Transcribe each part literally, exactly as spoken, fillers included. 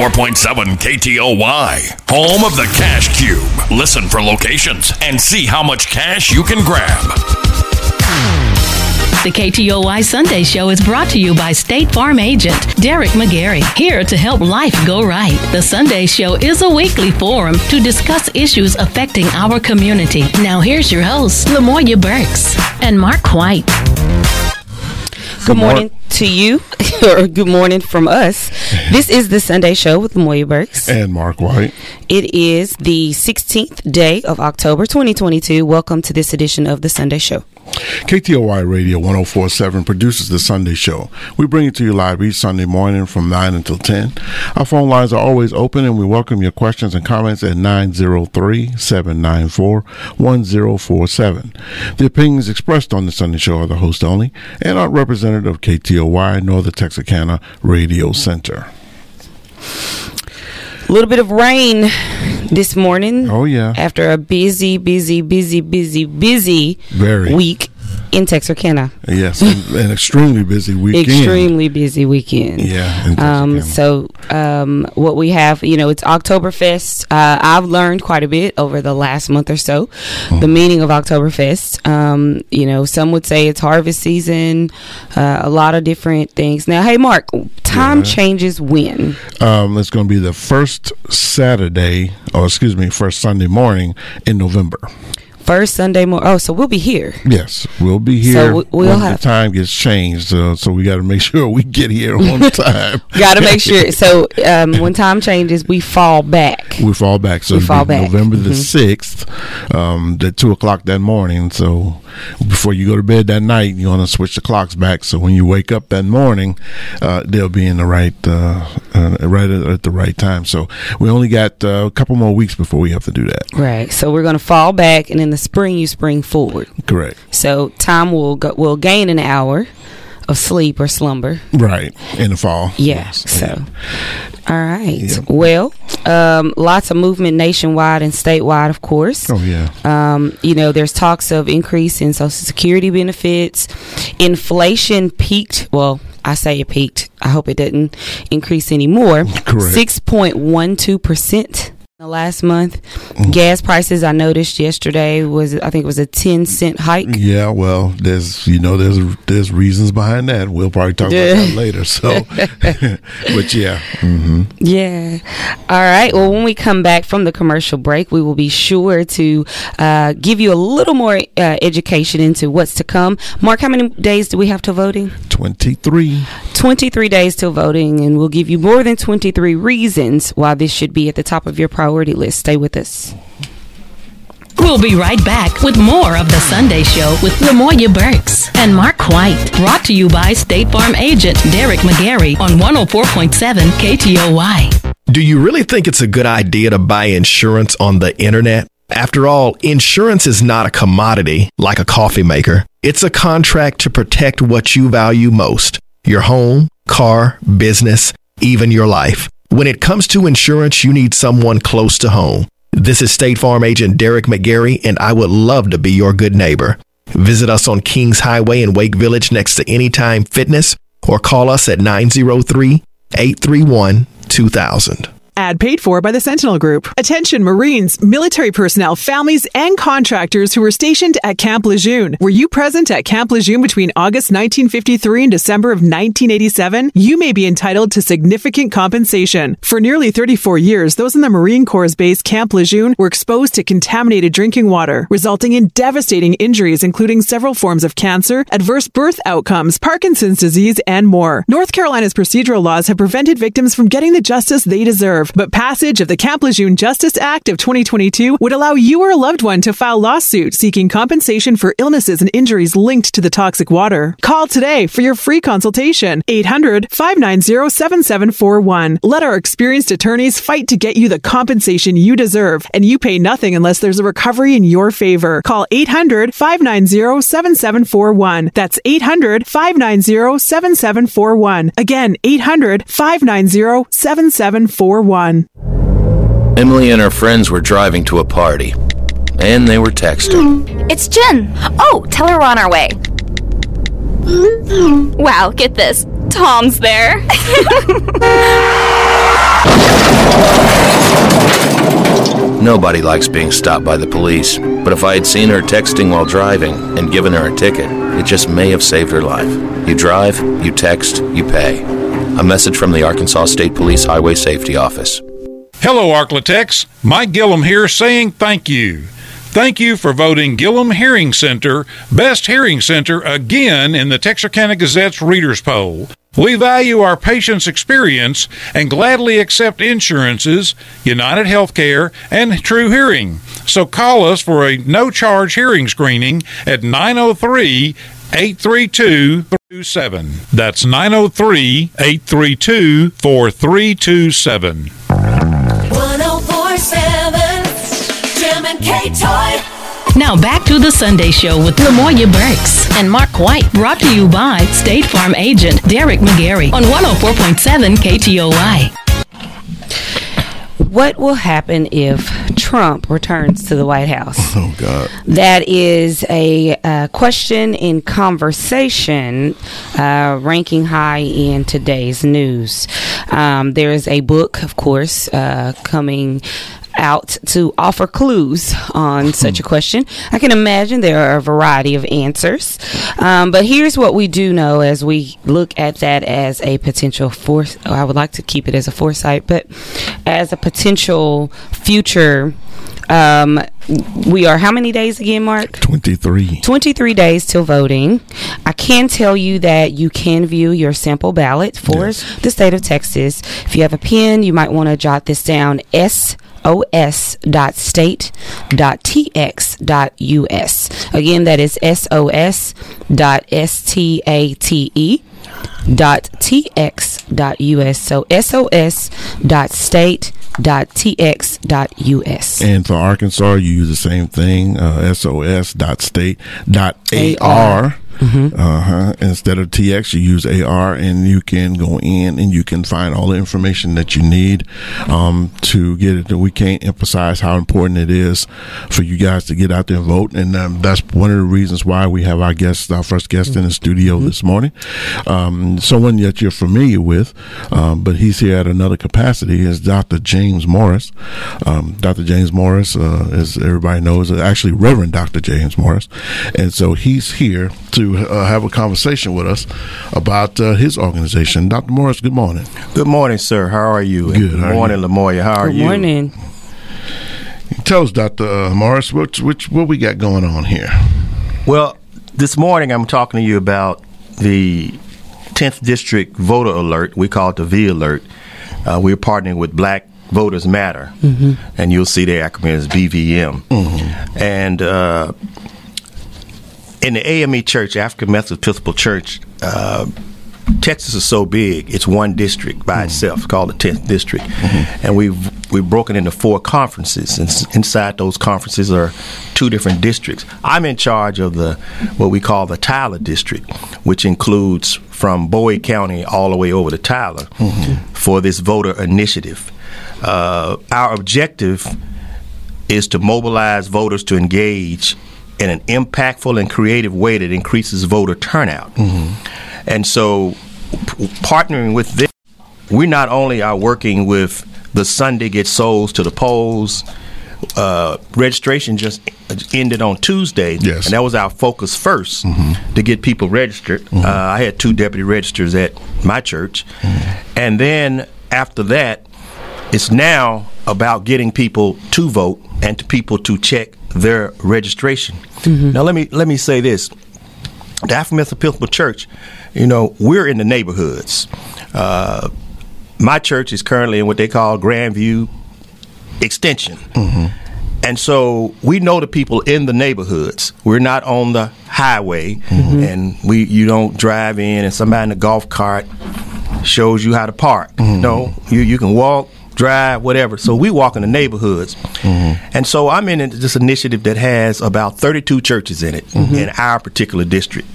ninety-four point seven K T O Y, home of the Cash Cube. Listen for locations and see how much cash you can grab. The K T O Y Sunday Show is brought to you by State Farm agent Derek McGarry, here to help life go right. The Sunday Show is a weekly forum to discuss issues affecting our community. Now here's your hosts, Lamoya Burks and Mark White. Good morning to you, or good morning from us. This is the Sunday Show with Lamoya Burks and Mark White. It is the sixteenth day of October twenty twenty-two. Welcome to this edition of the Sunday Show. K T O Y Radio one oh four point seven produces the Sunday Show. We bring it to you live each Sunday morning from nine until ten. Our phone lines are always open, and we welcome your questions and comments at nine oh three, seven nine four, one oh four seven. The opinions expressed on the Sunday Show are the host only and aren't representative of K T O Y nor the Texarkana Radio Center. A little bit of rain this morning. Oh, yeah. After a busy, busy, busy, busy, busy Very. week in Texarkana. Yes, an, an extremely busy weekend. Extremely busy weekend. Yeah. Um, so um, what we have, you know, it's Oktoberfest. Uh, I've learned quite a bit over the last month or so, mm-hmm. the meaning of Oktoberfest. Um, you know, some would say it's harvest season, uh, a lot of different things. Now, hey, Mark, time yeah. changes when? Um, it's going to be the first Saturday, or excuse me, first Sunday morning in November. First Sunday morning. Oh, so we'll be here. Yes, we'll be here. So we, we'll when have the time gets changed. Uh, so we got to make sure we get here on time. Got to make sure. So um, when time changes, we fall back. We fall back. So we fall back. November the sixth, mm-hmm. um, at two o'clock that morning. So before you go to bed that night, you want to switch the clocks back. So when you wake up that morning, uh, they'll be in the right, uh, uh, right at the right time. So we only got uh, a couple more weeks before we have to do that. Right. So we're gonna fall back, and then the spring you spring forward. Correct. So time will go, will gain an hour of sleep or slumber. Right. In the fall. Yeah. Yes. So yeah. All right. Yeah. Well, um lots of movement nationwide and statewide, of course. Oh yeah. Um you know, there's talks of increase in Social Security benefits. Inflation peaked. Well, I say it peaked. I hope it doesn't increase anymore. Correct. six point one two percent the last month. Mm. Gas prices, I noticed yesterday, was I think it was a ten cent hike. Yeah, well, there's you know there's there's reasons behind that. We'll probably talk yeah. about that later. So, but yeah, mm-hmm. yeah. All right. Well, when we come back from the commercial break, we will be sure to uh, give you a little more uh, education into what's to come. Mark, how many days do we have till voting? Twenty-three. Twenty-three days till voting, and we'll give you more than twenty-three reasons why this should be at the top of your priority list. Stay with us. We'll be right back with more of the Sunday Show with Lamoya Burks and Mark White. Brought to you by State Farm agent Derek McGarry on one oh four point seven K T O Y. Do you really think it's a good idea to buy insurance on the internet? After all, insurance is not a commodity like a coffee maker. It's a contract to protect what you value most: your home, car, business, even your life. When it comes to insurance, you need someone close to home. This is State Farm agent Derek McGarry, and I would love to be your good neighbor. Visit us on Kings Highway in Wake Village next to Anytime Fitness, or call us at nine oh three, eight three one, two thousand. Ad paid for by the Sentinel Group. Attention Marines, military personnel, families, and contractors who were stationed at Camp Lejeune. Were you present at Camp Lejeune between August nineteen fifty-three and December of nineteen eighty-seven? You may be entitled to significant compensation. For nearly thirty-four years, those in the Marine Corps base Camp Lejeune were exposed to contaminated drinking water, resulting in devastating injuries, including several forms of cancer, adverse birth outcomes, Parkinson's disease, and more. North Carolina's procedural laws have prevented victims from getting the justice they deserve. But passage of the Camp Lejeune Justice Act of twenty twenty-two would allow you or a loved one to file lawsuit seeking compensation for illnesses and injuries linked to the toxic water. Call today for your free consultation. eight hundred, five nine zero, seven seven four one. Let our experienced attorneys fight to get you the compensation you deserve, and you pay nothing unless there's a recovery in your favor. Call eight hundred, five nine zero, seven seven four one. That's eight hundred, five nine zero, seven seven four one. Again, eight hundred, five nine zero, seven seven four one. Emily and her friends were driving to a party, and they were texting. It's Jen. Oh, tell her we're on our way. Wow, get this. Tom's there. Nobody likes being stopped by the police, but if I had seen her texting while driving and given her a ticket, it just may have saved her life. You drive, you text, you pay. A message from the Arkansas State Police Highway Safety Office. Hello, Arklatex. Mike Gillum here saying thank you. Thank you for voting Gillum Hearing Center Best Hearing Center again in the Texarkana Gazette's Readers Poll. We value our patients' experience and gladly accept insurances, United Healthcare, and True Hearing. So call us for a no-charge hearing screening at nine oh three, eight three two, four three two seven. That's nine oh three, eight three two, four three two seven. one oh four point seven Jim and K T O Y. Now back to the Sunday Show with Lamoya Burks and Mark White. Brought to you by State Farm agent Derek McGarry on one oh four point seven K T O Y. What will happen if Trump returns to the White House? Oh, God. That is a uh, question in conversation uh, ranking high in today's news. Um, there is a book, of course, uh, coming out to offer clues on such a question. I can imagine there are a variety of answers, um, but here's what we do know as we look at that as a potential force. I would like to keep it as a foresight, but as a potential future. Um, we are how many days again, Mark? twenty-three. twenty-three days till voting. I can tell you that you can view your sample ballot for yes. the state of Texas. If you have a pen, you might want to jot this down. S O S dot state dot T X dot U S. Again, that is S O S dot state dot T X dot U S. So S O S dot state dot T X dot U S. And for Arkansas, you use the same thing, uh, S O S dot state dot A R. Mm-hmm. Uh-huh. Instead of T X, you use A R, and you can go in and you can find all the information that you need um, to get it. We can't emphasize how important it is for you guys to get out there and vote, and um, that's one of the reasons why we have our guest, our first guest mm-hmm. in the studio mm-hmm. this morning, um, someone that you're familiar with, um, but he's here at another capacity, is Doctor James Morris. Um, Doctor James Morris, uh, as everybody knows, is actually Reverend Doctor James Morris, and so he's here to Uh, have a conversation with us about uh, his organization. Doctor Morris, good morning. Good morning, sir. How are you? Good. Good morning, Lamoya. How are you? Good morning. Tell us, Doctor Morris, what, which, what we got going on here. Well, this morning I'm talking to you about the tenth District Voter Alert. We call it the V Alert. Uh, we're partnering with Black Voters Matter, mm-hmm. and you'll see their acronym is B V M. Mm-hmm. And uh in the A M E Church, African Methodist Episcopal Church, uh, Texas is so big, it's one district by mm-hmm. itself, called the tenth District. Mm-hmm. And we've, we've broken into four conferences, and inside those conferences are two different districts. I'm in charge of the what we call the Tyler District, which includes from Bowie County all the way over to Tyler mm-hmm. for this voter initiative. Uh, our objective is to mobilize voters to engage in an impactful and creative way that increases voter turnout. Mm-hmm. And so p- partnering with this, we not only are working with the Sunday Get Souls to the Polls, uh, registration just ended on Tuesday, yes. and that was our focus first, mm-hmm. to get people registered. Mm-hmm. Uh, I had two deputy registers at my church. Mm-hmm. And then after that, it's now about getting people to vote and to people to check their registration. Mm-hmm. Now let me let me say this: the African Methodist Episcopal Church, you know, we're in the neighborhoods. Uh, my church is currently in what they call Grandview Extension, mm-hmm. and so we know the people in the neighborhoods. We're not on the highway, mm-hmm. and we you don't drive in and somebody in a golf cart shows you how to park. Mm-hmm. No, you you can walk, drive, whatever. So we walk in the neighborhoods. Mm-hmm. And so I'm in this initiative that has about thirty-two churches in it, mm-hmm. in our particular district.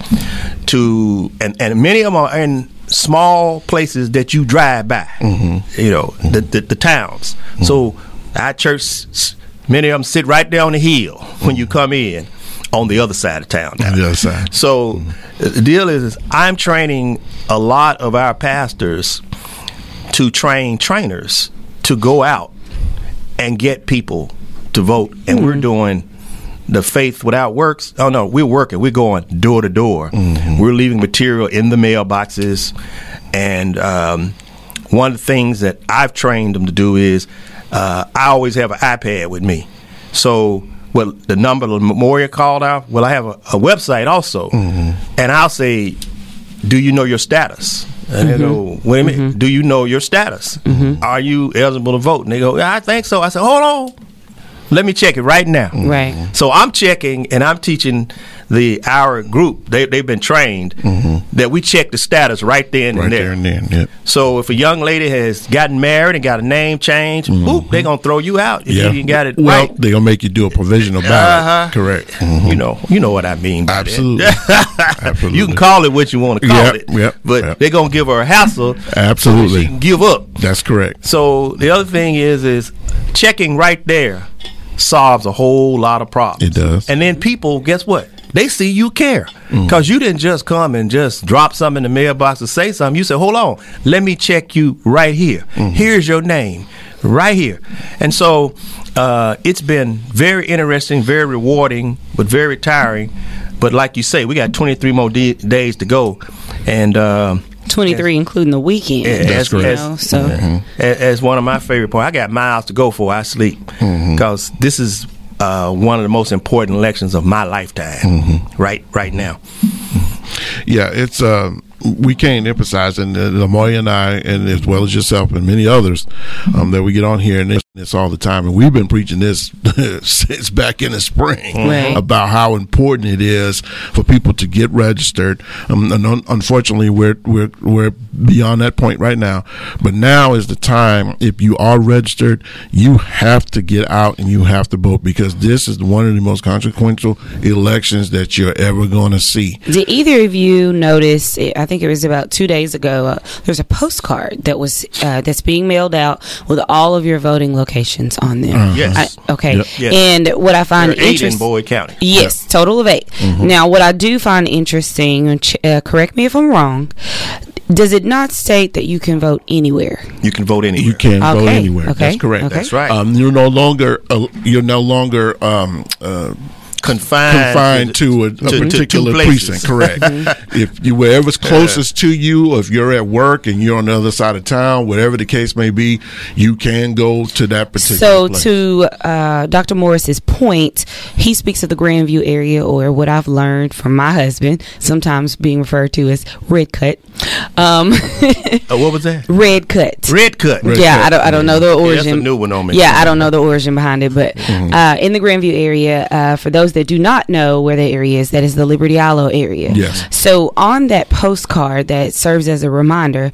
To and, and many of them are in small places that you drive by, mm-hmm. you know, mm-hmm. the, the, the towns. Mm-hmm. So our church, many of them sit right there on the hill mm-hmm. when you come in, on the other side of town now. The other side. So mm-hmm. the deal is, is I'm training a lot of our pastors to train trainers to go out and get people to vote, and mm-hmm. we're doing the faith without works. Oh, no, we're working. We're going door to door. Mm-hmm. We're leaving material in the mailboxes. And um, one of the things that I've trained them to do is uh, I always have an iPad with me. So well, the number of Memorial called out, well, I have a, a website also. Mm-hmm. And I'll say, do you know your status? And mm-hmm. they go, wait a minute, mm-hmm. do you know your status? Mm-hmm. Are you eligible to vote? And they go, I think so. I said, hold on. Let me check it right now. Right. So I'm checking, and I'm teaching the our group. They, they've been trained mm-hmm. that we check the status right then right and there. Right there and then, yep. So if a young lady has gotten married and got a name change, mm-hmm. boop, they're going to throw you out if yeah. you got it well, right. Well, they're going to make you do a provisional ballot. Uh-huh. Correct. Mm-hmm. You know you know what I mean by Absolutely. That. Absolutely. You can call it what you want to call yep, it, yep, but yep. they're going to give her a hassle. Absolutely. So she can give up. That's correct. So the other thing is, is checking right there solves a whole lot of problems. It does. And then people, guess what? They see you care because mm. you didn't just come and just drop something in the mailbox or say something. You said, hold on, let me check you right here. Mm-hmm. Here's your name right here. And so uh, it's been very interesting, very rewarding, but very tiring. But like you say, we got twenty-three more d- days to go. And uh, twenty-three, as, including the weekend. As, that's you know, as, so. Mm-hmm. as, as one of my favorite points, I got miles to go before I sleep because mm-hmm. this is uh, one of the most important elections of my lifetime. Mm-hmm. Right, right now. Yeah, it's uh, we can't emphasize, and uh, Lamoya and I, and as well as yourself and many others, um, that we get on here and they this all the time, and we've been preaching this since back in the spring right. about how important it is for people to get registered. Um, and un- unfortunately, we're we're we're beyond that point right now. But now is the time. If you are registered, you have to get out and you have to vote because this is one of the most consequential elections that you're ever going to see. Did either of you notice? I think it was about two days ago. Uh, there's a postcard that was uh, that's being mailed out with all of your voting locations. Locations on them. Uh-huh. Yes. I, okay. Yep. Yes. And what I find interesting. Eight in Bowie County. Yes, yep. Total of eight. Mm-hmm. Now, what I do find interesting, uh, correct me if I'm wrong, does it not state that you can vote anywhere? You can vote anywhere. You can okay. vote anywhere. Okay. That's correct. Okay. That's right. Um, you're no longer. Uh, you're no longer. Um, uh, Confined, confined to a, a to, particular to precinct, correct. Mm-hmm. If you, wherever's closest to you, or if you're at work and you're on the other side of town, whatever the case may be, you can go to that particular so place. So to uh, Doctor Morris's point, he speaks of the Grandview area, or what I've learned from my husband, sometimes being referred to as Red Cut. Um, uh, what was that? Red Cut. Red Cut. Red yeah, cut. I, don't, I don't know the origin. Yeah, that's a new one on me. Yeah, I don't know the origin behind it, but mm-hmm. uh, in the Grandview area, uh, for those that do not know where the area is, that is the Liberty Eylau area. Yes. So on that postcard that serves as a reminder,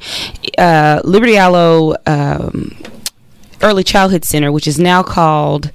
uh, Liberty Eylau um, Early Childhood Center, which is now called,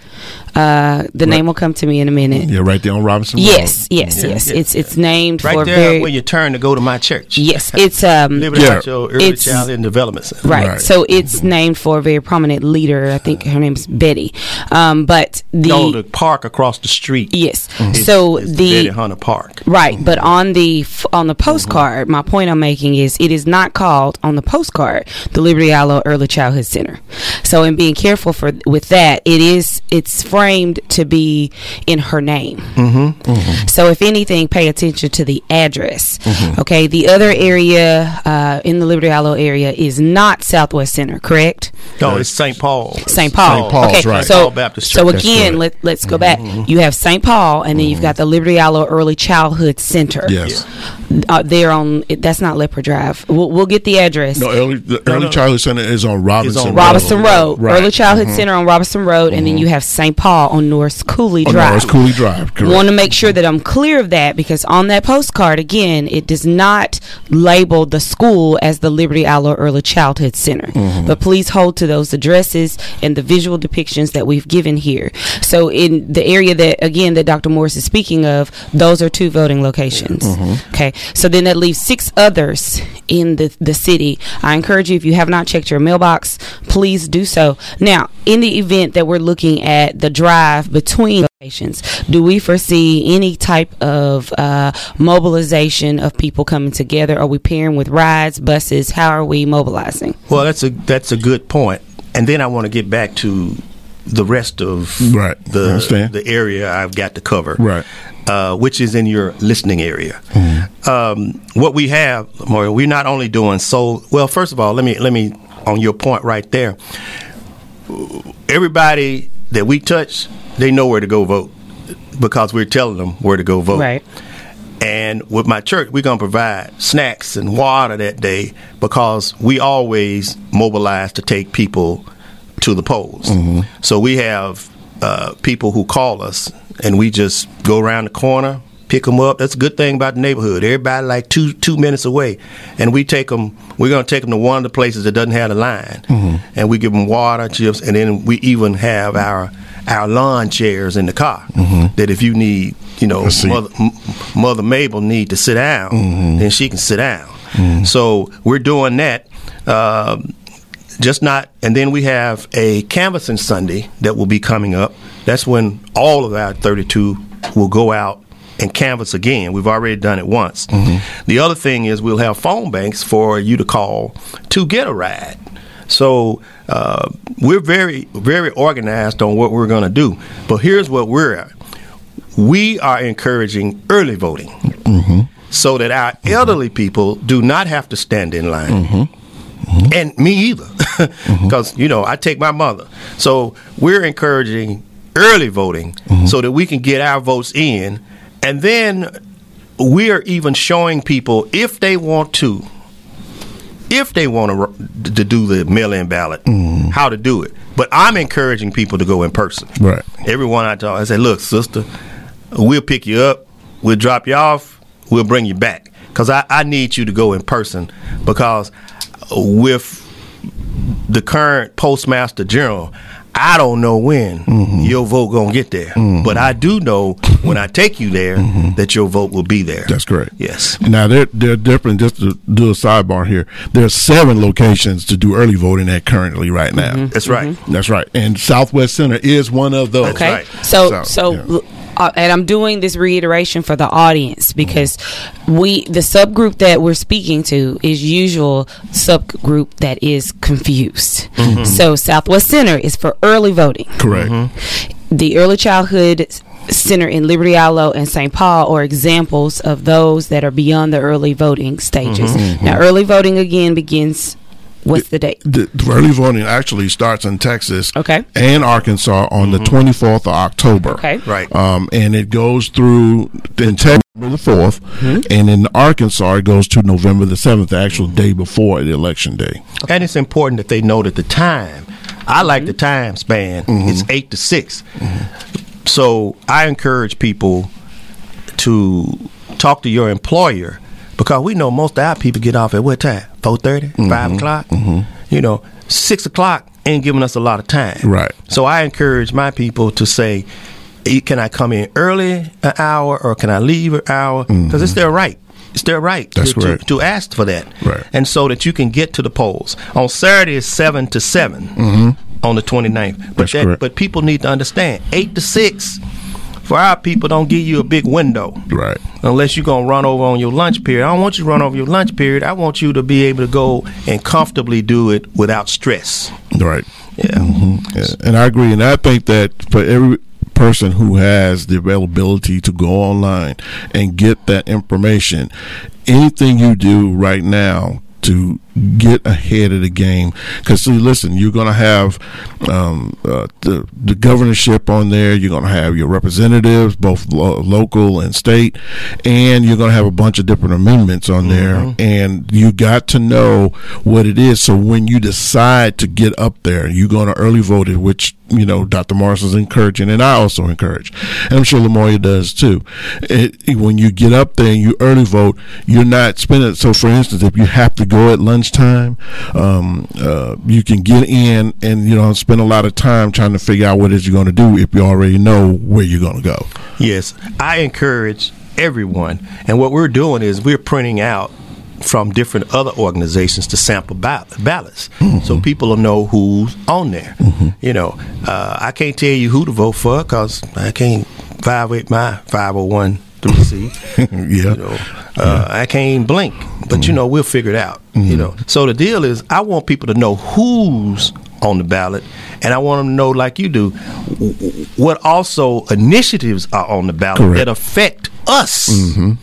uh, the right. name will come to me in a minute. Yeah, right there on Robinson yes, Road. Yes, yeah, yes, yes. It's it's named right for there very, where you turn to go to my church. Yes, it's um, Liberty yeah. Eylau Early Childhood Development Center. Right. right. So it's named for a very prominent leader. I think her name's Betty. Um, but the, no, the park across the street. Yes. Mm-hmm. It's, so it's the, the Betty Hunter Park. Right. Mm-hmm. But on the on the postcard, mm-hmm. my point I'm making is it is not called on the postcard the Liberty Eylau Early Childhood Center. So in being careful for with that, it is it's framed to be in her name. Mm-hmm, mm-hmm. So if anything, pay attention to the address. Mm-hmm. Okay, the other area uh, in the Liberty Eylau area is not Southwest Center, correct? No, it's Saint Paul. Saint Paul. Saint Paul's, okay, right. So, Paul Baptist Church. So again, let, let's go mm-hmm. back. You have Saint Paul, and then mm-hmm. you've got the Liberty Eylau Early Childhood Center. Yes. Uh, they're on, that's not Leopard Drive. We'll, we'll get the address. No, early, the Early no, no. Childhood Center is on Robinson Road. Robinson Road. Road. Right. Early Childhood mm-hmm. Center on Robinson Road, mm-hmm. and then you have Saint Paul on North Cooley Drive. On North Cooley Drive, correct. Want to make sure that I'm clear of that, because on that postcard, again, it does not label the school as the Liberty Eylau Early Childhood Center. Mm-hmm. But please hold to those addresses and the visual depictions that we've given here. So in the area that, again, that Doctor Morris is speaking of, those are two voting locations. Mm-hmm. Okay. So then that leaves six others in the, the city. I encourage you, if you have not checked your mailbox, please do so. Now, in the event that we're looking at the drive between locations, do we foresee any type of uh, mobilization of people coming together? Are we pairing with rides, buses? How are we mobilizing? Well, that's a that's a good point. And then I want to get back to the rest of right. the the area I've got to cover, right. uh, which is in your listening area. Mm-hmm. Um, what we have, Mario, we're not only doing soul. Well, first of all, let me let me on your point right there. Everybody that we touch, they know where to go vote because we're telling them where to go vote. Right. And with my church, we're going to provide snacks and water that day because we always mobilize to take people to the polls. Mm-hmm. So we have uh, people who call us, and we just go around the corner, pick them up. That's a good thing about the neighborhood. Everybody like two two minutes away, and we take them. We're going to take them to one of the places that doesn't have a line, mm-hmm. and we give them water, chips, and then we even have our our lawn chairs in the car. Mm-hmm. That if you need, you know, mother, m- mother Mabel need to sit down, mm-hmm. then she can sit down. Mm-hmm. So we're doing that. Uh, Just not, and then we have a canvassing Sunday that will be coming up. That's when all of our thirty-two will go out and canvass again. We've already done it once. Mm-hmm. The other thing is we'll have phone banks for you to call to get a ride. So uh, we're very, very organized on what we're going to do. But here's what we're at. We are encouraging early voting mm-hmm. so that our mm-hmm. elderly people do not have to stand in line. Mm-hmm. Mm-hmm. And me either, because, mm-hmm. you know, I take my mother. So we're encouraging early voting mm-hmm. so that we can get our votes in. And then we are even showing people if they want to, if they want to, to do the mail-in ballot, mm-hmm. how to do it. But I'm encouraging people to go in person. Right. Everyone I talk, I say, look, sister, we'll pick you up. We'll drop you off. We'll bring you back because I, I need you to go in person because with the current Postmaster General, I don't know when mm-hmm. your vote gonna get there, mm-hmm. but I do know when I take you there mm-hmm. that your vote will be there. That's correct. Yes. Now they're they're different. Just to do a sidebar here, there are seven locations to do early voting at currently right now. Mm-hmm. That's right. Mm-hmm. That's right. And Southwest Center is one of those. Okay. Right. So so. so yeah. l- Uh, and I'm doing this reiteration for the audience because we, the subgroup that we're speaking to is usual subgroup that is confused. Mm-hmm. So Southwest Center is for early voting. Correct. Mm-hmm. The early childhood center in Liberty Eylau and Saint Paul are examples of those that are beyond the early voting stages. Mm-hmm. Now, early voting again begins. What's the date? The, the early voting actually starts in Texas okay. and Arkansas on mm-hmm. the twenty-fourth of October. Okay. Right. Um, and it goes through in Texas November the fourth, mm-hmm. and in Arkansas it goes to November the seventh, the actual day before the election day. Okay. And it's important that they know that the time, I like mm-hmm. the time span, mm-hmm. it's eight to six. Mm-hmm. So I encourage people to talk to your employer because we know most of our people get off at what time? four thirty, mm-hmm. five o'clock. Mm-hmm. You know, six o'clock ain't giving us a lot of time. Right. So I encourage my people to say, can I come in early an hour or can I leave an hour? Because mm-hmm. it's their right. It's their right to, to, to ask for that. Right. And so that you can get to the polls. On Saturday, it's seven to seven mm-hmm. on the twenty-ninth. But, that, but people need to understand, eight to six. For our people, don't give you a big window. Right. Unless you're going to run over on your lunch period. I don't want you to run over your lunch period. I want you to be able to go and comfortably do it without stress. Right. Yeah. Mm-hmm. Yeah. And I agree. And I think that for every person who has the availability to go online and get that information, anything you do right now to get ahead of the game. Because, see, listen, you're going to have um, uh, the, the governorship on there. You're going to have your representatives, both lo- local and state. And you're going to have a bunch of different amendments on there. Mm-hmm. And you got to know what it is. So when you decide to get up there, you're going to early vote it, which, you know, Doctor Morris is encouraging. And I also encourage. And I'm sure Lamoya does, too. It, when you get up there and you early vote, you're not spending. So, for instance, if you have to go at lunch time, um, uh, you can get in and, you know, spend a lot of time trying to figure out what it is you're going to do if you already know where you're going to go. Yes, I encourage everyone. And what we're doing is we're printing out from different other organizations to sample ba- ballots mm-hmm. so people will know who's on there. Mm-hmm. You know, uh, I can't tell you who to vote for because I can't five oh eight my five oh one. See, yeah. You know, uh, yeah. I can't even blink, but mm-hmm. you know we'll figure it out. Mm-hmm. You know, so the deal is I want people to know who's on the ballot, and I want them to know, like you do, what also initiatives are on the ballot Correct. that affect us, mm-hmm.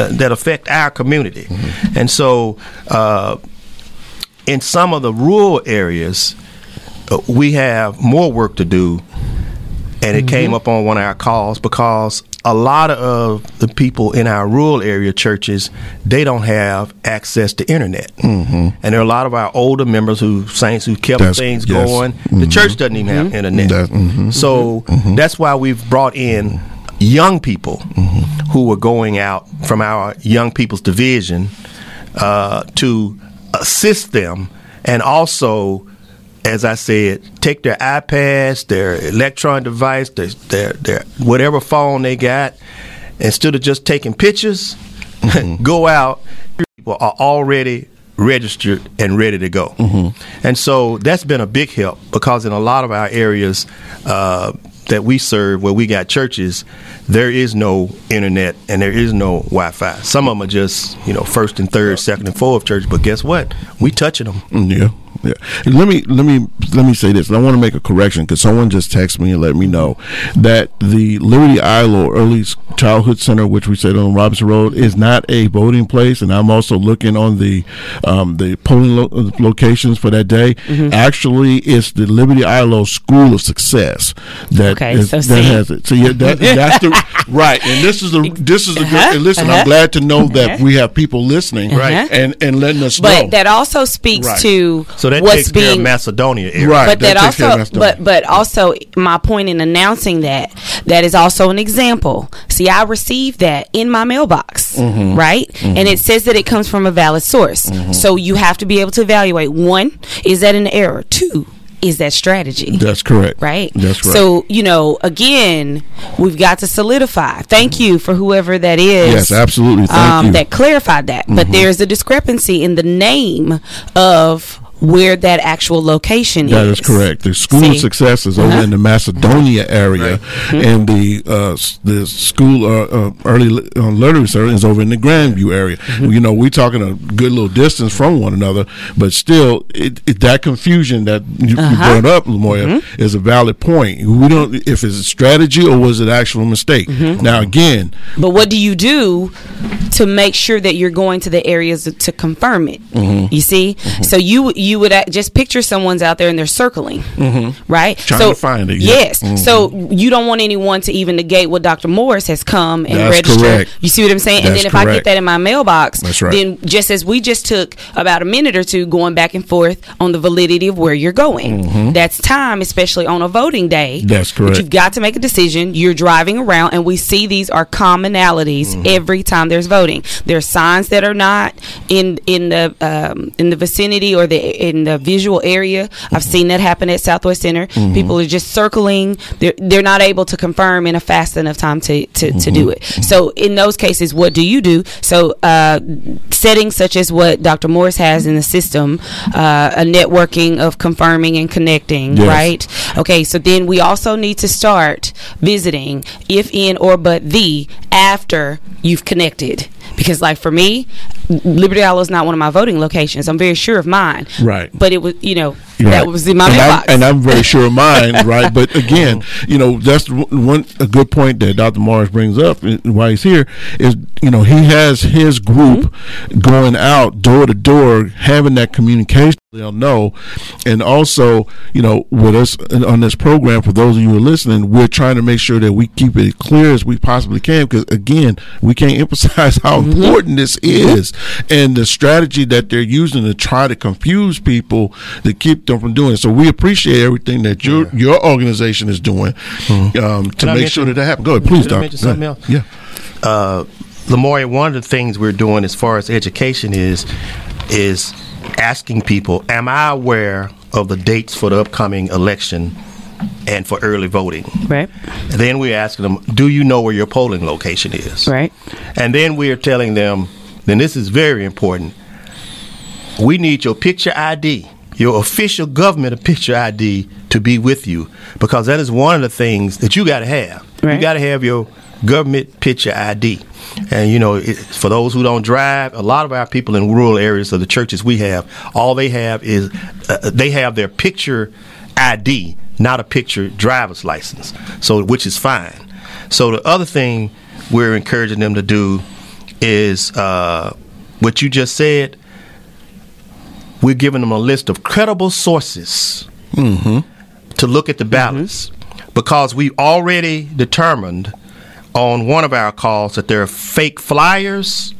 uh, that affect our community. Mm-hmm. And so uh, in some of the rural areas, uh, we have more work to do, and it mm-hmm. came up on one of our calls because a lot of the people in our rural area churches, they don't have access to internet. Mm-hmm. And there are a lot of our older members who saints who kept that's, things yes. going. Mm-hmm. The church doesn't even mm-hmm. have internet. That, mm-hmm. So mm-hmm. that's why we've brought in young people mm-hmm. who are going out from our young people's division uh, to assist them, and also, as I said, take their iPads, their electronic device, their, their, their whatever phone they got, instead of just taking pictures, mm-hmm. go out. People are already registered and ready to go. Mm-hmm. And so that's been a big help, because in a lot of our areas uh, that we serve, where we got churches, there is no internet and there is no Wi-Fi. Some of them are just, you know, first and third, second and fourth church, but guess what? We touching them. Yeah. Yeah. Let me let me let me say this. And I want to make a correction, because someone just texted me and let me know that the Liberty Eylau Early Childhood Center, which we said on Robinson Road, is not a voting place. And I'm also looking on the um, the polling lo- locations for that day. Mm-hmm. Actually, it's the Liberty Eylau School of Success that okay, is, so that has it. So yeah, that, that's the right. And this is the this is uh-huh, the and listen. Uh-huh. I'm glad to know that uh-huh. we have people listening, uh-huh. right, and and letting us but know. But that also speaks right. to so So that What's takes being, care of Macedonia area. Right, but that, that also, but but also, my point in announcing that that is also an example. See, I received that in my mailbox, mm-hmm. right? Mm-hmm. And it says that it comes from a valid source. Mm-hmm. So you have to be able to evaluate. One, is that an error? Two, is that strategy? That's correct. Right? That's right. So, you know, again, we've got to solidify. Thank you for whoever that is. Yes, absolutely. Thank um, you. That clarified that. Mm-hmm. But there's a discrepancy in the name of where that actual location that is. That is correct. The School See? of Success is uh-huh. over in the Macedonia uh-huh. area, right. mm-hmm. and the uh, the school uh, uh, early uh, learning center is over in the Grandview area. Mm-hmm. You know, we're talking a good little distance from one another, but still, it, it, that confusion that you, uh-huh. you brought up, Lamoya, mm-hmm. is a valid point. We don't if it's a strategy or was it an actual mistake. Mm-hmm. Now again, but what do you do to make sure that you're going to the areas to confirm it? Mm-hmm. You see, mm-hmm. so you. you You would just picture someone's out there and they're circling, mm-hmm. right? Trying so, to find it. Yeah. Yes. Mm-hmm. So you don't want anyone to even negate what Doctor Morris has come and That's registered. Correct. You see what I'm saying? That's and then if correct. I get that in my mailbox, That's right. then just as we just took about a minute or two going back and forth on the validity of where you're going. Mm-hmm. That's time, especially on a voting day. That's correct. But you've got to make a decision. You're driving around, and we see these are commonalities mm-hmm. every time there's voting. There are signs that are not in in the um, in the vicinity or the in the visual area. I've mm-hmm. seen that happen at Southwest Center. Mm-hmm. People are just circling. They're, they're not able to confirm in a fast enough time to, to, mm-hmm. to do it. Mm-hmm. So in those cases, what do you do? So uh, settings such as what Doctor Morris has in the system, uh, a networking of confirming and connecting, yes. right? Okay, so then we also need to start visiting, if in or but the, after you've connected. Because, like, for me, Liberty Eylau is not one of my voting locations. I'm very sure of mine. Right. But it was, you know... Right. That was in my and mailbox. I'm, and I'm very sure of mine, right? But again, you know, that's one a good point that Doctor Morris brings up while he's here is, you know, he has his group mm-hmm. going out door to door, having that communication. They'll know. And also, you know, with us on this program, for those of you who are listening, we're trying to make sure that we keep it clear as we possibly can, because again, we can't emphasize how mm-hmm. important this is mm-hmm. and the strategy that they're using to try to confuse people to keep them from doing it. So we appreciate everything that your yeah. your organization is doing mm-hmm. um, to make sure that that happens. Go ahead, please, Doctor. Mention something else? Yeah, uh, Lamoya, one of the things we're doing as far as education is is asking people, am I aware of the dates for the upcoming election and for early voting? Right. And then we're asking them, do you know where your polling location is? Right. And then we're telling them, then this is very important, we need your picture I D, your official government picture I D, to be with you, because that is one of the things that you got to have. Right. You got to have your government picture I D. And, you know, it, for those who don't drive, a lot of our people in rural areas of the churches we have, all they have is uh, they have their picture I D, not a picture driver's license, so which is fine. So the other thing we're encouraging them to do is uh, what you just said. We're giving them a list of credible sources mm-hmm. to look at the ballots mm-hmm. because we've already determined on one of our calls that there are fake flyers,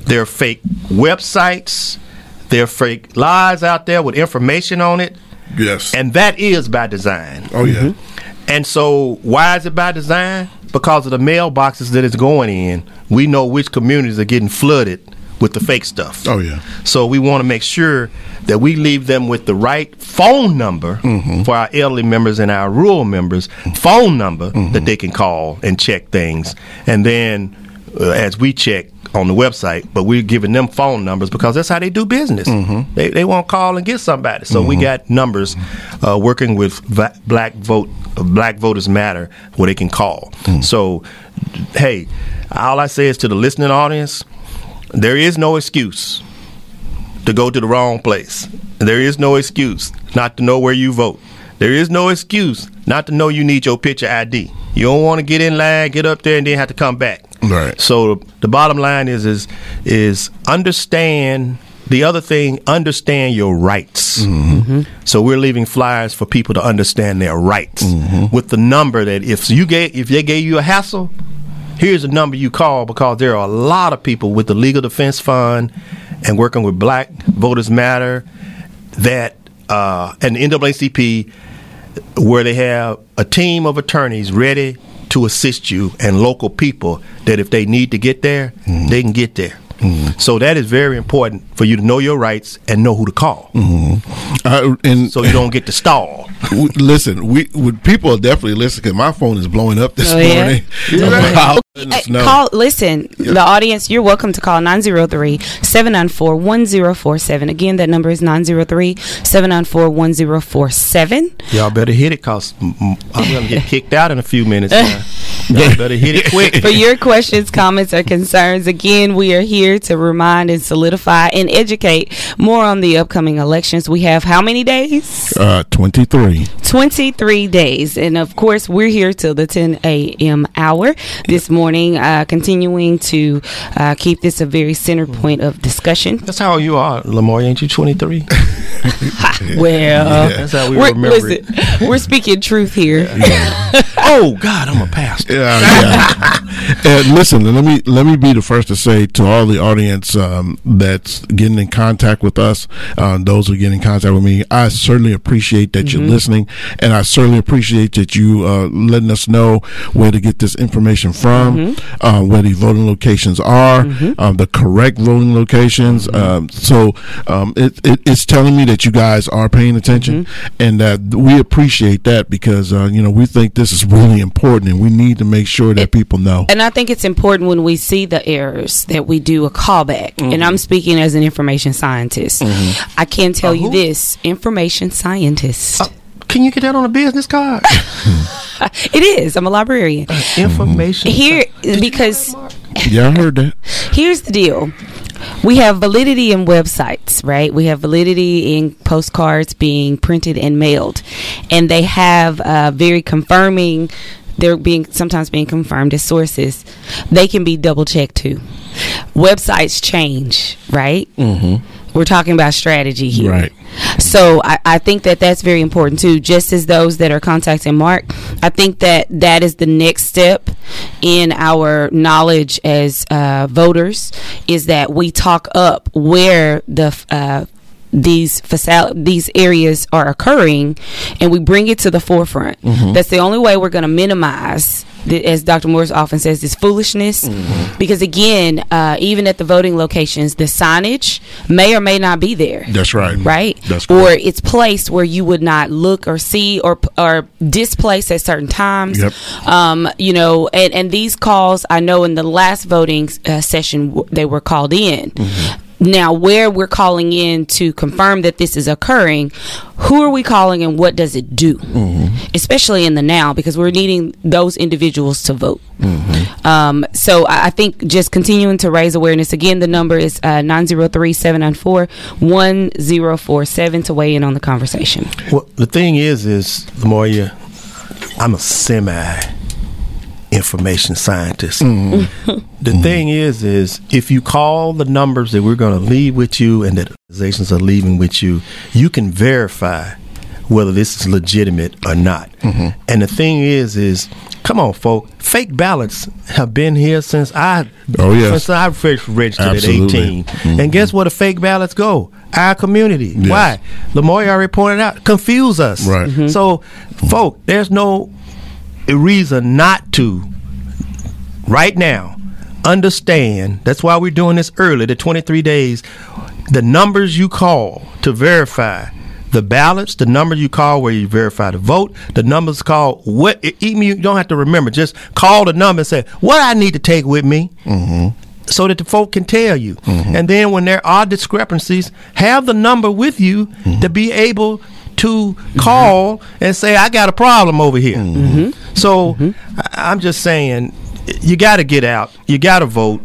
there are fake websites, there are fake lies out there with information on it. Yes. And that is by design. Oh, yeah. Mm-hmm. And so why is it by design? Because of the mailboxes that it's going in. We know which communities are getting flooded with the fake stuff. Oh, yeah. So we want to make sure that we leave them with the right phone number mm-hmm. for our elderly members and our rural members, phone number mm-hmm. that they can call and check things. And then uh, as we check on the website, but we're giving them phone numbers because that's how they do business. Mm-hmm. They they won't call and get somebody. So mm-hmm. we got numbers uh, working with va- Black Vote, uh, Black Voters Matter where they can call. Mm-hmm. So, hey, all I say is to the listening audience, there is no excuse to go to the wrong place. There is no excuse not to know where you vote. There is no excuse not to know you need your picture I D. You don't want to get in line, get up there, and then have to come back. Right. So the bottom line is is is understand. The other thing, understand your rights. Mm-hmm. Mm-hmm. So we're leaving flyers for people to understand their rights mm-hmm. with the number that if you gave, if they gave you a hassle, here's a number you call, because there are a lot of people with the Legal Defense Fund and working with Black Voters Matter that uh, and the N double A C P where they have a team of attorneys ready to assist you and local people that if they need to get there, mm-hmm. they can get there. Mm-hmm. So that is very important for you to know your rights and know who to call, mm-hmm. uh, and so you don't get to stall. w- listen, we w- people are definitely listening because my phone is blowing up this oh, morning. Yeah? About- Uh, call, listen, yeah. The audience, you're welcome to call nine oh three, seven nine four, one oh four seven. Again, that number is nine oh three, seven nine four, one oh four seven. Y'all better hit it, because I'm going to get kicked out in a few minutes. Now. Y'all better hit it quick. For your questions, comments, or concerns, again, we are here to remind and solidify and educate more on the upcoming elections. We have how many days? Uh, twenty-three. twenty-three days. And, of course, we're here till the ten a.m. hour this morning. Morning, uh, continuing to uh, keep this a very center point of discussion. That's how you are, Lamoya. Ain't you twenty-three? Well, yeah. That's how we we're, remember listen, it. We're speaking truth here. Yeah. Yeah. Oh God, I'm a pastor. Yeah, yeah. And listen, let me let me be the first to say to all the audience um, that's getting in contact with us, uh, those who get in contact with me, I certainly appreciate that mm-hmm. you're listening, and I certainly appreciate that you uh, letting us know where to get this information from. Mm-hmm. Uh, where the voting locations are, mm-hmm. um, the correct voting locations. Mm-hmm. Um, so um, it, it, it's telling me that you guys are paying attention, mm-hmm. and that we appreciate that, because uh, you know, we think this is really important, and we need to make sure that it, people know. And I think it's important when we see the errors that we do a callback. Mm-hmm. And I'm speaking as an information scientist. Mm-hmm. I can tell uh, you this, information scientist. Uh- Can you get that on a business card? It is. I'm a librarian. Uh, information. Here, because. Yeah, I heard that. Here's the deal. We have validity in websites, right? We have validity in postcards being printed and mailed. And they have uh, very confirming. They're being sometimes being confirmed as sources. They can be double checked too. Websites change, right? Mm-hmm. We're talking about strategy here. Right. So I, I think that that's very important too. Just as those that are contacting Mark, I think that that is the next step in our knowledge as uh, voters, is that we talk up where the uh, these facil- these areas are occurring, and we bring it to the forefront. Mm-hmm. That's the only way we're going to minimize, as Doctor Morris often says, this foolishness. Mm-hmm. Because again, uh, even at the voting locations, the signage may or may not be there. That's right. Right? That's correct. Or it's placed where you would not look or see, or or displaced at certain times. Yep. Um, you know, and, and these calls, I know in the last voting uh, session, they were called in. Mm-hmm. Now, where we're calling in to confirm that this is occurring, who are we calling and what does it do? Mm-hmm. Especially in the now, because we're needing those individuals to vote. Mm-hmm. Um, so I think just continuing to raise awareness. Again, the number is uh, nine oh three, seven nine four, one oh four seven to weigh in on the conversation. Well, the thing is, is Lamoya, I'm a semi information scientist. Mm-hmm. The mm-hmm. thing is, is if you call the numbers that we're going to leave with you and that organizations are leaving with you, you can verify whether this is legitimate or not. Mm-hmm. And the thing is, is come on, folk, fake ballots have been here since I oh, yes. since I first registered Absolutely. At eighteen. Mm-hmm. And guess where the fake ballots go? Our community. Yes. Why? Lamoya already pointed out, confuse us. Right. Mm-hmm. So, folk, there's no a reason not to right now understand. That's why we're doing this early, the twenty-three days, the numbers you call to verify the ballots, the number you call where you verify the vote, the numbers called. What even you don't have to remember, just call the number and say what I need to take with me, mm-hmm. so that the folk can tell you. Mm-hmm. And then when there are discrepancies, have the number with you mm-hmm. to be able to call mm-hmm. and say I got a problem over here. Mm-hmm. So mm-hmm. I- I'm just saying, you got to get out, you got to vote,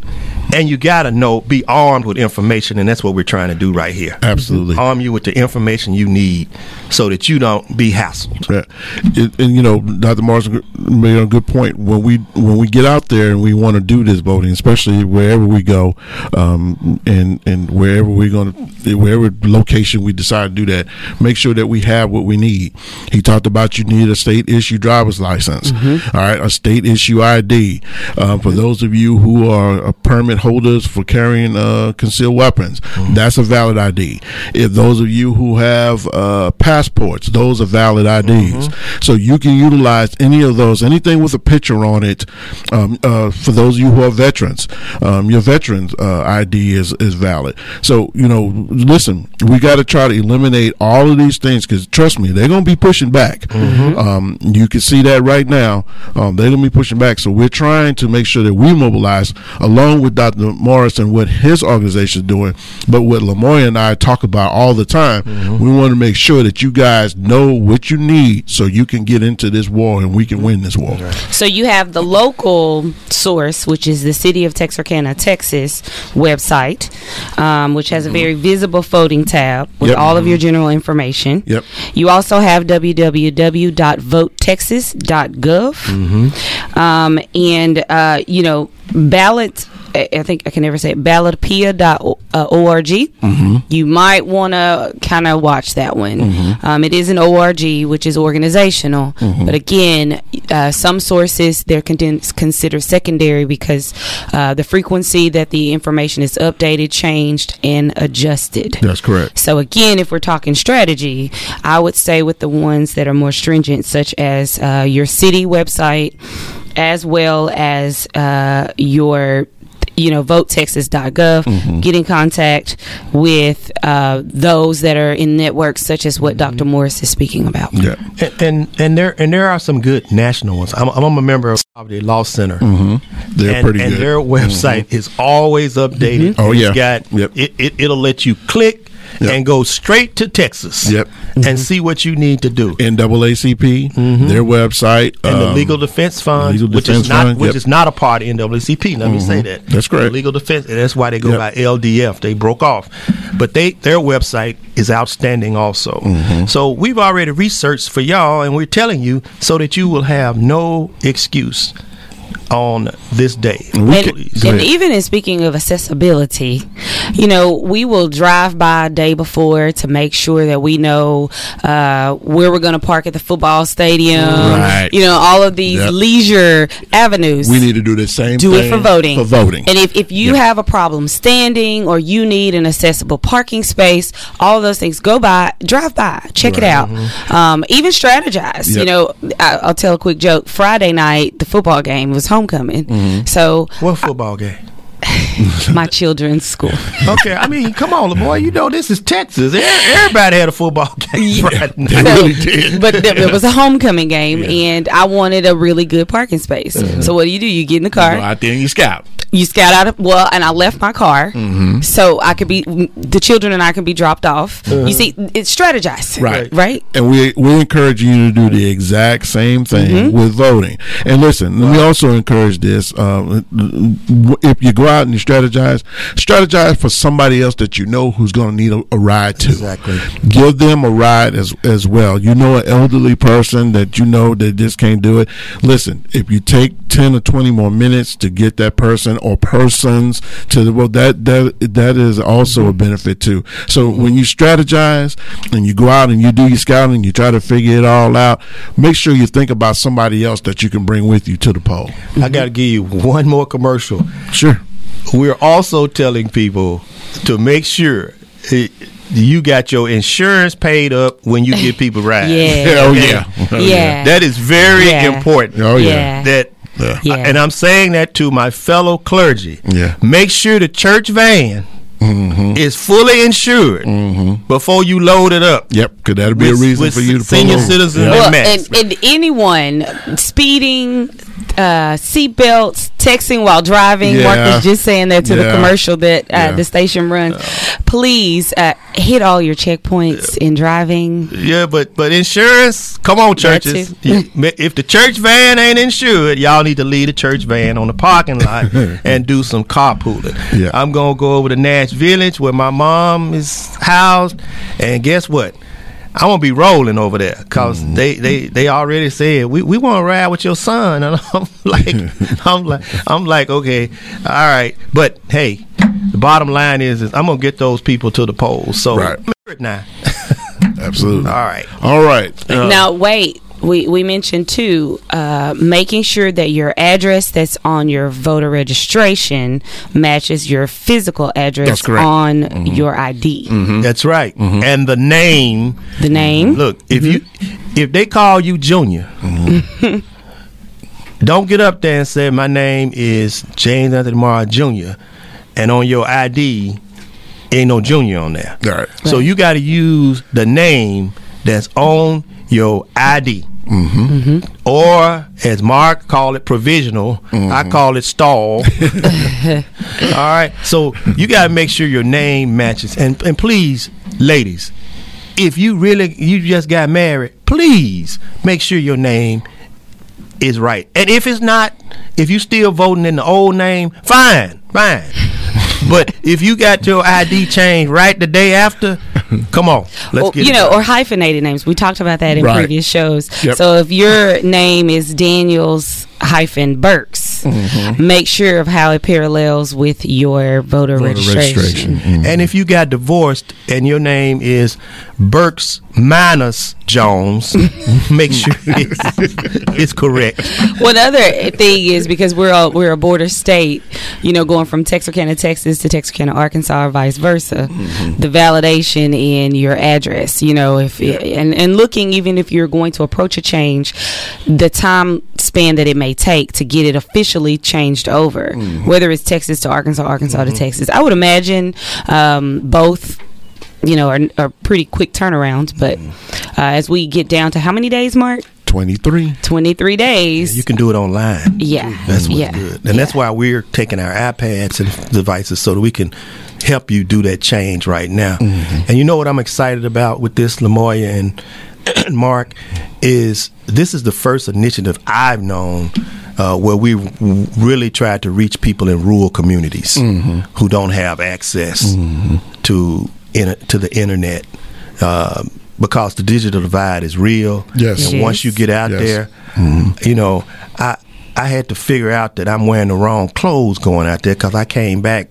and you got to know, be armed with information, and that's what we're trying to do right here. Absolutely. Arm you with the information you need so that you don't be hassled. Yeah. And, and, you know, Doctor Morris made a good point. When we when we get out there and we want to do this voting, especially wherever we go, um, and and wherever we're going to, wherever location we decide to do that, make sure that we have what we need. He talked about you need a state-issue driver's license, mm-hmm. all right, a state-issue I D. Uh, for those of you who are a permit holders for carrying uh, concealed weapons, mm-hmm. that's a valid I D. If those of you who have uh, passports, those are valid I Ds. Mm-hmm. So you can utilize any of those, anything with a picture on it. Um, uh, for those of you who are veterans, um, your veteran's uh, I D is, is valid. So, you know, listen, we got to try to eliminate all of these things because, trust me, they're going to be pushing back. Mm-hmm. Um, you can see that right now. Um, they're going to be pushing back. So we're trying to make sure that we mobilize along with Doctor Morris and what his organization is doing, but what Lamoya and I talk about all the time. Mm-hmm. We want to make sure that you guys know what you need so you can get into this war and we can win this war. So you have the local source, which is the City of Texarkana, Texas website, um, which has a very visible voting tab with yep. all of your general information. Yep. You also have w w w dot vote texas dot gov. Mm-hmm. Um, and, uh, you know, ballot, I think I can never say it, ballotpedia dot org. Mm-hmm. You might want to kind of watch that one. Mm-hmm. Um, it is an O R G, which is organizational. Mm-hmm. But again, uh, some sources, they're con- considered secondary because uh, the frequency that the information is updated, changed, and adjusted. That's correct. So again, if we're talking strategy, I would say with the ones that are more stringent, such as uh, your city website, as well as uh, your, you know, vote texas dot gov, mm-hmm. get in contact with uh, those that are in networks such as what Doctor Morris is speaking about. Yeah. And, and and there and there are some good national ones. I'm, I'm a member of Poverty Law Center. Mm-hmm. They're and, pretty and good. And their website mm-hmm. is always updated. Mm-hmm. Oh, yeah. It's got, yep. it, it, it'll let you click. Yep. And go straight to Texas. Yep. And mm-hmm. see what you need to do. N double A C P, mm-hmm. their website, and um, the Legal Defense Fund, Legal Defense which is not Fund, which yep. is not a part of N double A C P. Let mm-hmm. me say that. That's correct. The Legal Defense, and that's why they go yep. by L D F. They broke off, but they their website is outstanding also. Mm-hmm. So we've already researched for y'all, and we're telling you so that you will have no excuse on this day. And, and even in speaking of accessibility, you know, we will drive by a day before to make sure that we know uh, where we're going to park at the football stadium. Right. You know, all of these yep. leisure avenues. We need to do the same do thing. Do it for voting. For voting. And if, if you yep. have a problem standing or you need an accessible parking space, all of those things, go by, drive by, check right. it out. Mm-hmm. Um, even strategize. Yep. You know, I, I'll tell a quick joke. Friday night, the football game was homecoming. Mm-hmm. So what football I, game? my children's school. Okay, I mean, come on, boy. You know, this is Texas. Everybody had a football game. Yeah, right now. They really did. But there, there was a homecoming game, yeah. and I wanted a really good parking space. Mm-hmm. So what do you do? You get in the car. You go out there and you scout. You scout out of, well, and I left my car mm-hmm. so I could be, the children and I could be dropped off. Mm-hmm. You see, it's strategizing, right? Right. And we we encourage you to do the exact same thing mm-hmm. with voting. And listen, wow. we also encourage this. Uh, if you go out and you strategize, strategize for somebody else that you know who's going to need a, a ride to. Exactly. Give them a ride as as well. You know, an elderly person that you know that just can't do it. Listen, if you take ten or twenty more minutes to get that person or persons to the well, that that that is also a benefit too. So mm-hmm. when you strategize and you go out and you do your scouting and you try to figure it all out, make sure you think about somebody else that you can bring with you to the poll. I got to give you one more commercial. Sure. We're also telling people to make sure it, you got your insurance paid up when you give people rides. Yeah. Oh yeah. Oh, yeah. That is very yeah. important. Oh yeah. yeah. That. Yeah. Yeah. And I'm saying that to my fellow clergy. Yeah. Make sure the church van mm-hmm. is fully insured mm-hmm. before you load it up. Yep, because that'll be with, a reason for you to pull over. Senior citizens yeah. well, and, and anyone speeding, uh, seatbelts, texting while driving. Yeah. Mark was just saying that to yeah. the commercial that uh, yeah. the station runs. Uh, Please uh, hit all your checkpoints yeah. in driving. Yeah, but but insurance. Come on, churches. If the church van ain't insured, y'all need to leave the church van on the parking lot and do some carpooling. Yeah. I'm gonna go over to Nash Village where my mom is housed, and guess what? I'm going to be rolling over there because mm. they, they, they already said, we, we want to ride with your son. And I'm like, I'm like, I'm like, okay, all right. But, hey, the bottom line is, is I'm going to get those people to the polls. So, right. now. Absolutely. All right. All right. Uh, now, wait. We we mentioned, too, uh, making sure that your address that's on your voter registration matches your physical address on mm-hmm. your I D. Mm-hmm. That's right. Mm-hmm. And the name. The name. Look, if mm-hmm. you if they call you Junior, mm-hmm. don't get up there and say, my name is James Anthony Morris Junior And on your I D, ain't no Junior on there. All right. So right. you got to use the name that's on your I D. Mm-hmm. Mm-hmm. Or, as Mark called it, provisional. Mm-hmm. I call it stall. All right. So you got to make sure your name matches. And and please, ladies, if you really, you just got married, please make sure your name is right. And if it's not, if you still voting in the old name, fine, fine. But if you got your I D changed right the day after, come on, let's well, get you it know, right. Or hyphenated names. We talked about that in right. previous shows. Yep. So if your name is Daniels hyphen Burks, mm-hmm. make sure of how it parallels with your voter, voter registration. registration. Mm-hmm. And if you got divorced and your name is Burks minus Jones, make sure it's, it's correct. One other thing is because we're a, we're a border state, you know, going from Texarkana, Texas to Texarkana, Arkansas, or vice versa, mm-hmm. the validation in your address, you know, if yeah. it, and, and looking even if you're going to approach a change, the time span that it may take to get it officially changed over, mm-hmm. whether it's Texas to Arkansas, Arkansas mm-hmm. to Texas. I would imagine um, both, you know, are, are pretty quick turnarounds. But uh, as we get down to how many days, Mark? twenty-three twenty-three days. Yeah, you can do it online. Yeah. That's what's yeah. good. And yeah. that's why we're taking our iPads and devices so that we can help you do that change right now. Mm-hmm. And you know what I'm excited about with this, Lamoya and Mark, is this is the first initiative I've known uh, where we really tried to reach people in rural communities mm-hmm. who don't have access mm-hmm. to in, to the internet uh, because the digital divide is real. Yes. And yes. once you get out yes. there, mm-hmm. you know, I I had to figure out that I'm wearing the wrong clothes going out there because I came back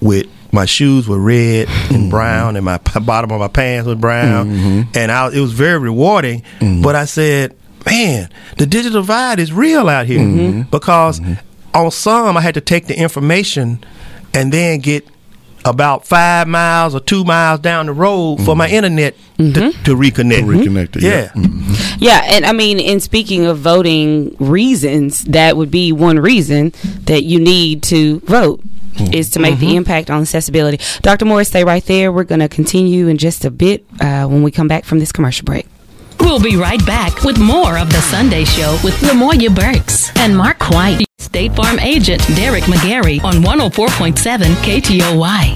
with. My shoes were red and brown, and my p- bottom of my pants was brown, mm-hmm. and I, it was very rewarding. Mm-hmm. But I said, "Man, the digital divide is real out here." Mm-hmm. Because mm-hmm. on some, I had to take the information and then get about five miles or two miles down the road mm-hmm. for my internet mm-hmm. to, to reconnect. To reconnect it, yeah, yeah. Mm-hmm. yeah. And I mean, in speaking of voting reasons, that would be one reason that you need to vote. mm-hmm. is to make mm-hmm. the impact on accessibility. Doctor Morris, stay right there. We're going to continue in just a bit uh, when we come back from this commercial break. We'll be right back with more of The Sunday Show with Lamoya Burks and Mark White. State Farm agent Derek McGarry on one oh four point seven K T O Y.